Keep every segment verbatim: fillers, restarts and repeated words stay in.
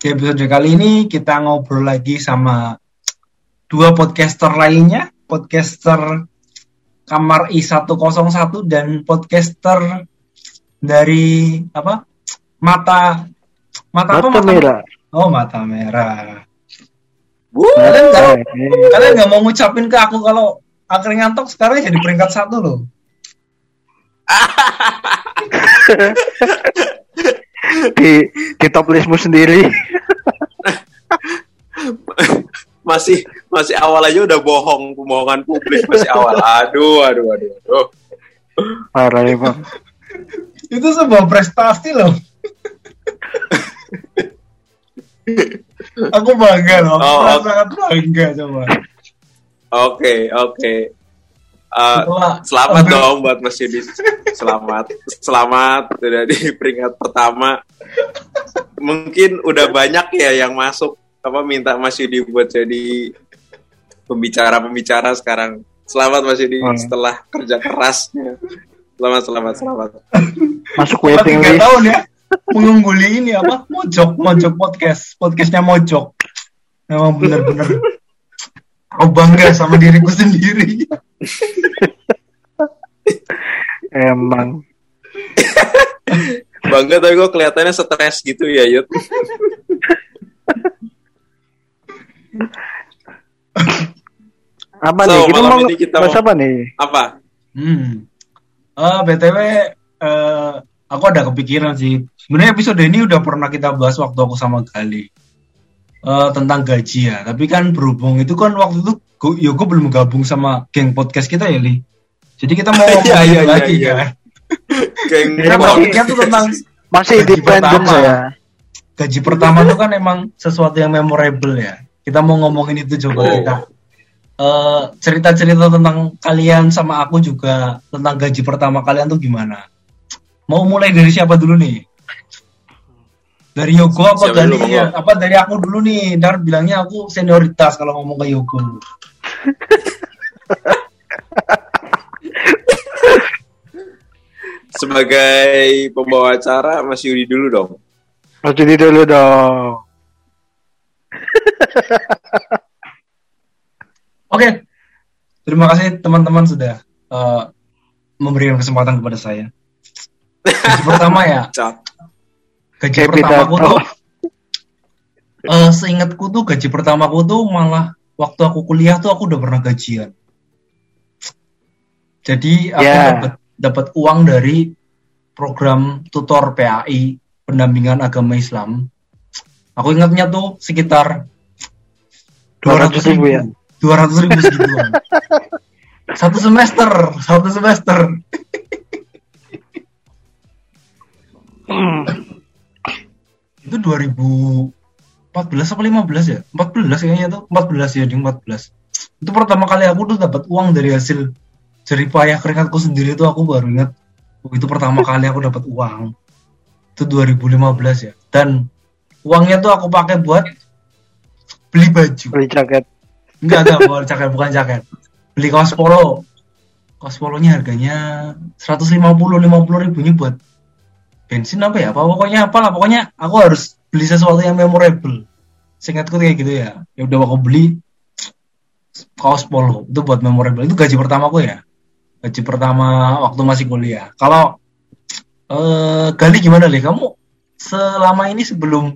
Di episode kali ini kita ngobrol lagi sama dua podcaster lainnya, podcaster Kamar I seratus satu dan podcaster dari apa? Mata Mata, mata apa? Mata Merah. Oh, Mata Merah. Wuh, kalian nggak kalian nggak mau ngucapin ke aku kalau akhirnya ngantuk sekarang jadi peringkat satu loh. di di top listmu sendiri. masih masih awal aja udah bohong, pembohongan publik masih awal. Aduh, aduh, aduh, aduh. Parah ya, Bang. Itu sebuah prestasi loh. Aku bangga loh. Oh, aku okay. sangat bangga coba. Oke, oke. Uh, selamat okay. dong buat Mas Yudi. Selamat, selamat sudah di peringkat pertama. Mungkin udah banyak ya yang masuk apa minta Mas Yudi buat jadi pembicara-pembicara sekarang. Selamat Mas Yudi hmm. setelah kerja kerasnya. Selamat, selamat, selamat. Masuk waiting list. Tiga tahun ya mengungguli ini apa? Mojok, Mojok podcast, podcastnya Mojok. Memang benar-benar. Aku bangga sama diriku sendiri. Emang bangga, tapi gue kelihatannya stres gitu ya, Yud. Apa so, nih? Kita mau bahas apa nih? Apa? Hmm. Uh, B T W, uh, aku ada kepikiran sih. Sebenarnya episode ini udah pernah kita bahas waktu aku sama Gali uh, tentang gaji ya. Tapi kan berhubung itu kan waktu itu Gue, ya gue belum gabung sama geng podcast kita ya, Li. Jadi kita mau ngomongin iya, iya, lagi iya. ya. Geng podcast itu tentang masih independen ya. Gaji pertama itu kan emang sesuatu yang memorable ya. Kita mau ngomongin itu juga oh. kita. Uh, cerita-cerita tentang kalian sama aku juga tentang gaji pertama kalian tuh gimana? Mau mulai dari siapa dulu nih? Dari Yogo apa dari apa dari aku dulu nih? Dar bilangnya aku senioritas kalau ngomong ke Yogo. Sebagai pembawa acara Mas Yudi dulu dong. Mas Yudi dulu dong. Oke, okay. Terima kasih teman-teman sudah uh, memberikan kesempatan kepada saya. Gaji pertama ya. Gaji Kayak pertamaku tuh, uh, seingatku tuh gaji pertamaku tuh malah waktu aku kuliah tuh aku udah pernah gajian. Jadi aku yeah. dapat dapat uang dari program tutor P A I pendampingan agama Islam. Aku ingatnya tuh sekitar dua ratus ribu ya. dua ratus ribu segituan. Satu semester, satu semester. Itu dua ribu empat belas apa lima belas ya? empat belas kayaknya tuh, empat belas ya, di empat belas. Itu pertama kali aku tuh dapat uang dari hasil jeripayah keringatku sendiri tuh, aku baru ingat. Itu pertama kali aku dapat uang. Itu dua ribu lima belas ya. Dan uangnya tuh aku pakai buat beli baju. Beli jaket. Enggak, enggak, bukan jaket, bukan jaket. Beli kaos polo. Kaos polonya harganya seratus lima puluh, lima puluh ribunya buat bensin apa ya? Apa pokoknya apalah, pokoknya aku harus beli sesuatu yang memorable. Seingatku kayak gitu ya. Ya udah aku beli kaos polo itu buat memorable. Itu gaji pertamaku ya. Gaji pertama waktu masih kuliah. Kalau eh Gali gimana, Le? Kamu selama ini sebelum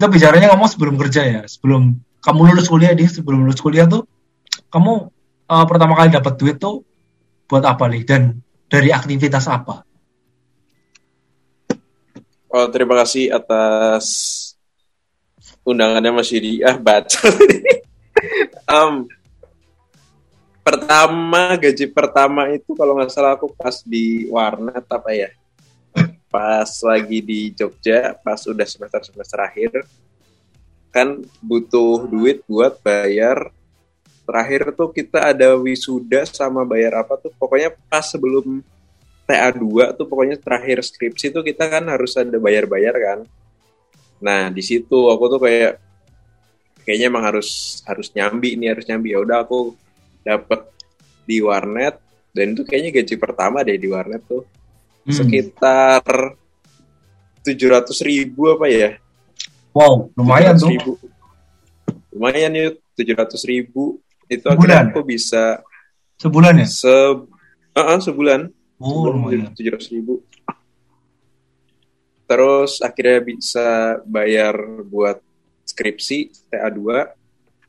kita bicaranya ngomong sebelum kerja ya. Sebelum kamu lulus kuliah di sebelum lulus kuliah tuh kamu uh, pertama kali dapat duit tuh buat apa, Le? Dan dari aktivitas apa? Oh, terima kasih atas undangannya Mas Yudi. Ah, baca. um, pertama, gaji pertama itu kalau nggak salah aku pas di warnet apa ya? Pas lagi di Jogja, pas udah semester-semester akhir. Kan butuh duit buat bayar. Terakhir tuh kita ada wisuda sama bayar apa tuh. Pokoknya pas sebelum T A dua tuh pokoknya terakhir skripsi tuh kita kan harus ada bayar-bayar kan. Nah, di situ aku tuh kayak kayaknya emang harus harus nyambi nih, harus nyambi. Ya udah aku dapet di warnet dan itu kayaknya gaji pertama deh di warnet tuh. Hmm. Sekitar tujuh ratus ribu apa ya? Wow, lumayan tuh. Lumayan yuk, tujuh ratus ribu. Itu sebulan? Aku bisa. Sebulan ya? Se, uh-uh, sebulan. Oh, sebulan tujuh ratus ribu. Terus akhirnya bisa bayar buat skripsi T A dua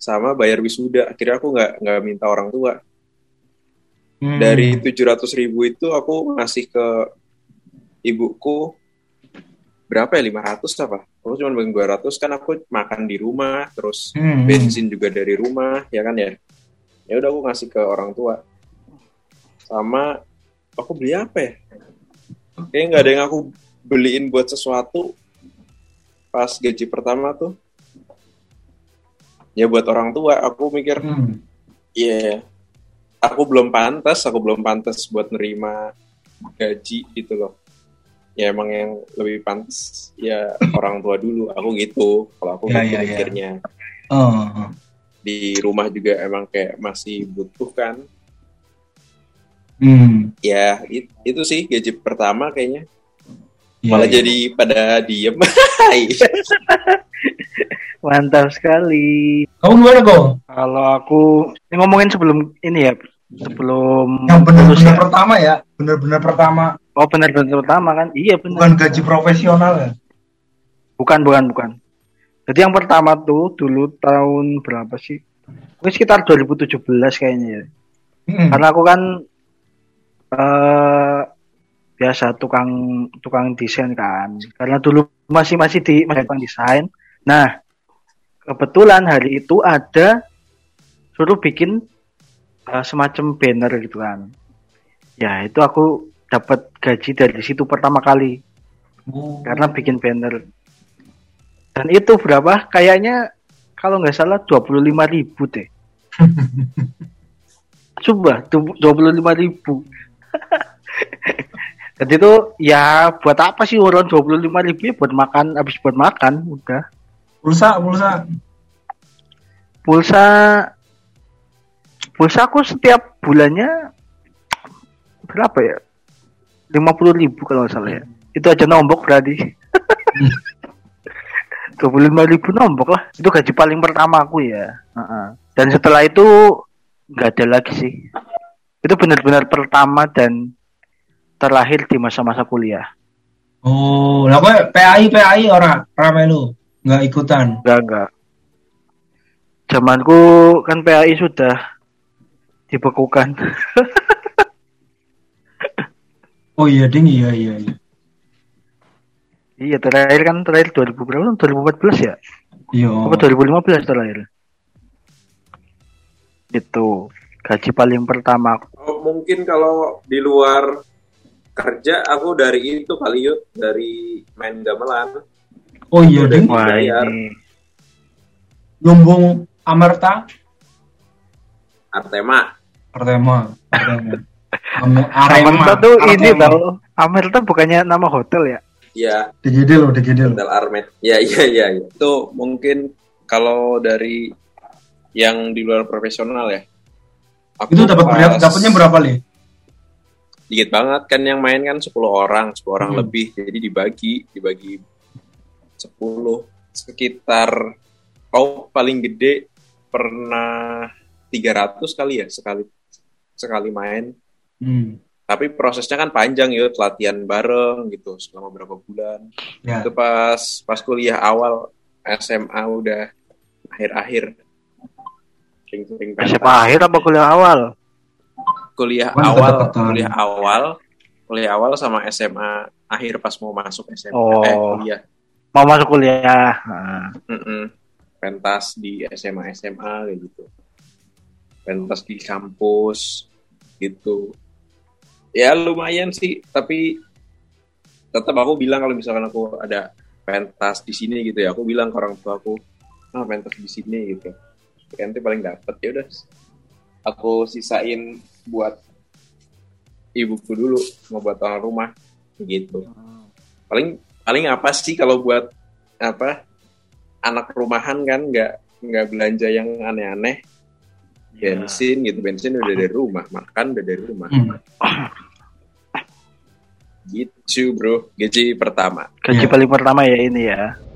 sama bayar wisuda. Akhirnya aku nggak nggak minta orang tua. Hmm. Dari tujuh ratus ribu itu aku ngasih ke ibuku berapa ya, lima ratus apa? Aku cuma bagi dua ratus, kan aku makan di rumah, terus hmm. bensin juga dari rumah, ya kan ya? Ya udah aku ngasih ke orang tua. Sama aku beli apa ya? Kayaknya nggak ada yang aku beliin buat sesuatu pas gaji pertama tuh. Ya buat orang tua, aku mikir, iya, hmm. yeah, aku belum pantas, aku belum pantas buat nerima gaji gitu loh. Ya emang yang lebih pantas ya orang tua dulu, aku gitu kalau aku ya, ya, mikirnya ya. Oh. Di rumah juga emang kayak masih butuh kan. hmm. Ya it, itu sih gaji pertama kayaknya ya, malah ya. Jadi pada diem. Mantap sekali. Kamu gimana kok? Kalau aku ini ngomongin sebelum ini ya, sebelum yang benar-benar pertama ya, benar-benar pertama. Oh benar-benar pertama kan? Iya benar. Bukan gaji profesional ya? Bukan, bukan, bukan. Jadi yang pertama tuh dulu tahun berapa sih? Mungkin sekitar dua ribu tujuh belas kayaknya. Ya. Hmm. Karena aku kan uh, biasa tukang tukang desain kan. Karena dulu masih masih di masih tukang desain. Nah kebetulan hari itu ada suruh bikin uh, semacam banner gitu kan. Ya itu aku dapat gaji dari situ pertama kali. Oh. Karena bikin banner. Dan itu berapa? Kayaknya kalau nggak salah dua puluh lima ribu deh. Coba dua puluh lima ribu. Jadi itu ya buat apa sih orang dua puluh lima ribu ya, buat makan, habis buat makan udah. Pulsa, pulsa. Pulsa Pulsa aku setiap bulannya berapa ya? lima puluh ribu kalau nggak salah ya. Itu aja nombok berarti. dua puluh lima ribu nombok lah. Itu gaji paling pertama aku ya. Uh-uh. Dan setelah itu nggak ada lagi sih. Itu benar-benar pertama dan terlahir di masa-masa kuliah. Oh, lah kok P A I P A I orang ramai lu. Nggak ikutan? Nggak, nggak. Zamanku kan P A I sudah dibekukan. Oh iya ding, iya, iya, iya. Iya, terakhir kan, terakhir dua ribu berapa? dua ribu empat belas ya? Iya. Apa dua ribu lima belas terakhir? Itu gaji paling pertama. Oh, mungkin kalau di luar kerja, aku dari itu kali yuk, dari main gamelan. Oh iya, ding. Lumbung Amerta. Artema. Artema. Artema. Amerta tuh Artema. Ini tau. Amerta bukannya nama hotel ya? Iya. Digede loh, digede loh. Hotel Armet. Iya, iya, iya. Ya. Itu mungkin kalau dari yang di luar profesional ya. Aku itu dapat berapa? Dapatnya berapa nih? Dikit banget kan, yang main kan sepuluh orang, sepuluh orang hmm. lebih. Jadi dibagi, dibagi sepuluh sekitar. Oh paling gede pernah tiga ratus kali ya sekali sekali main. Hmm. Tapi prosesnya kan panjang ya, latihan bareng gitu selama berapa bulan. Ya. Itu pas pas kuliah awal, S M A udah akhir-akhir. Sering-sering S M A akhir apa kuliah awal? Kuliah Wah, awal, kuliah awal, kuliah awal sama S M A akhir pas mau masuk S M A oh. eh, kuliah. Mau masuk kuliah, nah. Pentas di S M A S M A kayak gitu, pentas di kampus gitu. Ya lumayan sih, tapi tetap aku bilang kalau misalkan aku ada pentas di sini gitu ya, aku bilang ke orang tua aku, ah pentas di sini gitu, nanti paling dapet ya udah, aku sisain buat ibuku dulu, mau buat orang rumah gitu. Paling paling apa sih kalau buat apa anak rumahan kan, nggak nggak belanja yang aneh-aneh, bensin gitu, bensin udah dari rumah, makan udah dari rumah gitu bro. Gaji pertama, gaji paling pertama ya ini ya.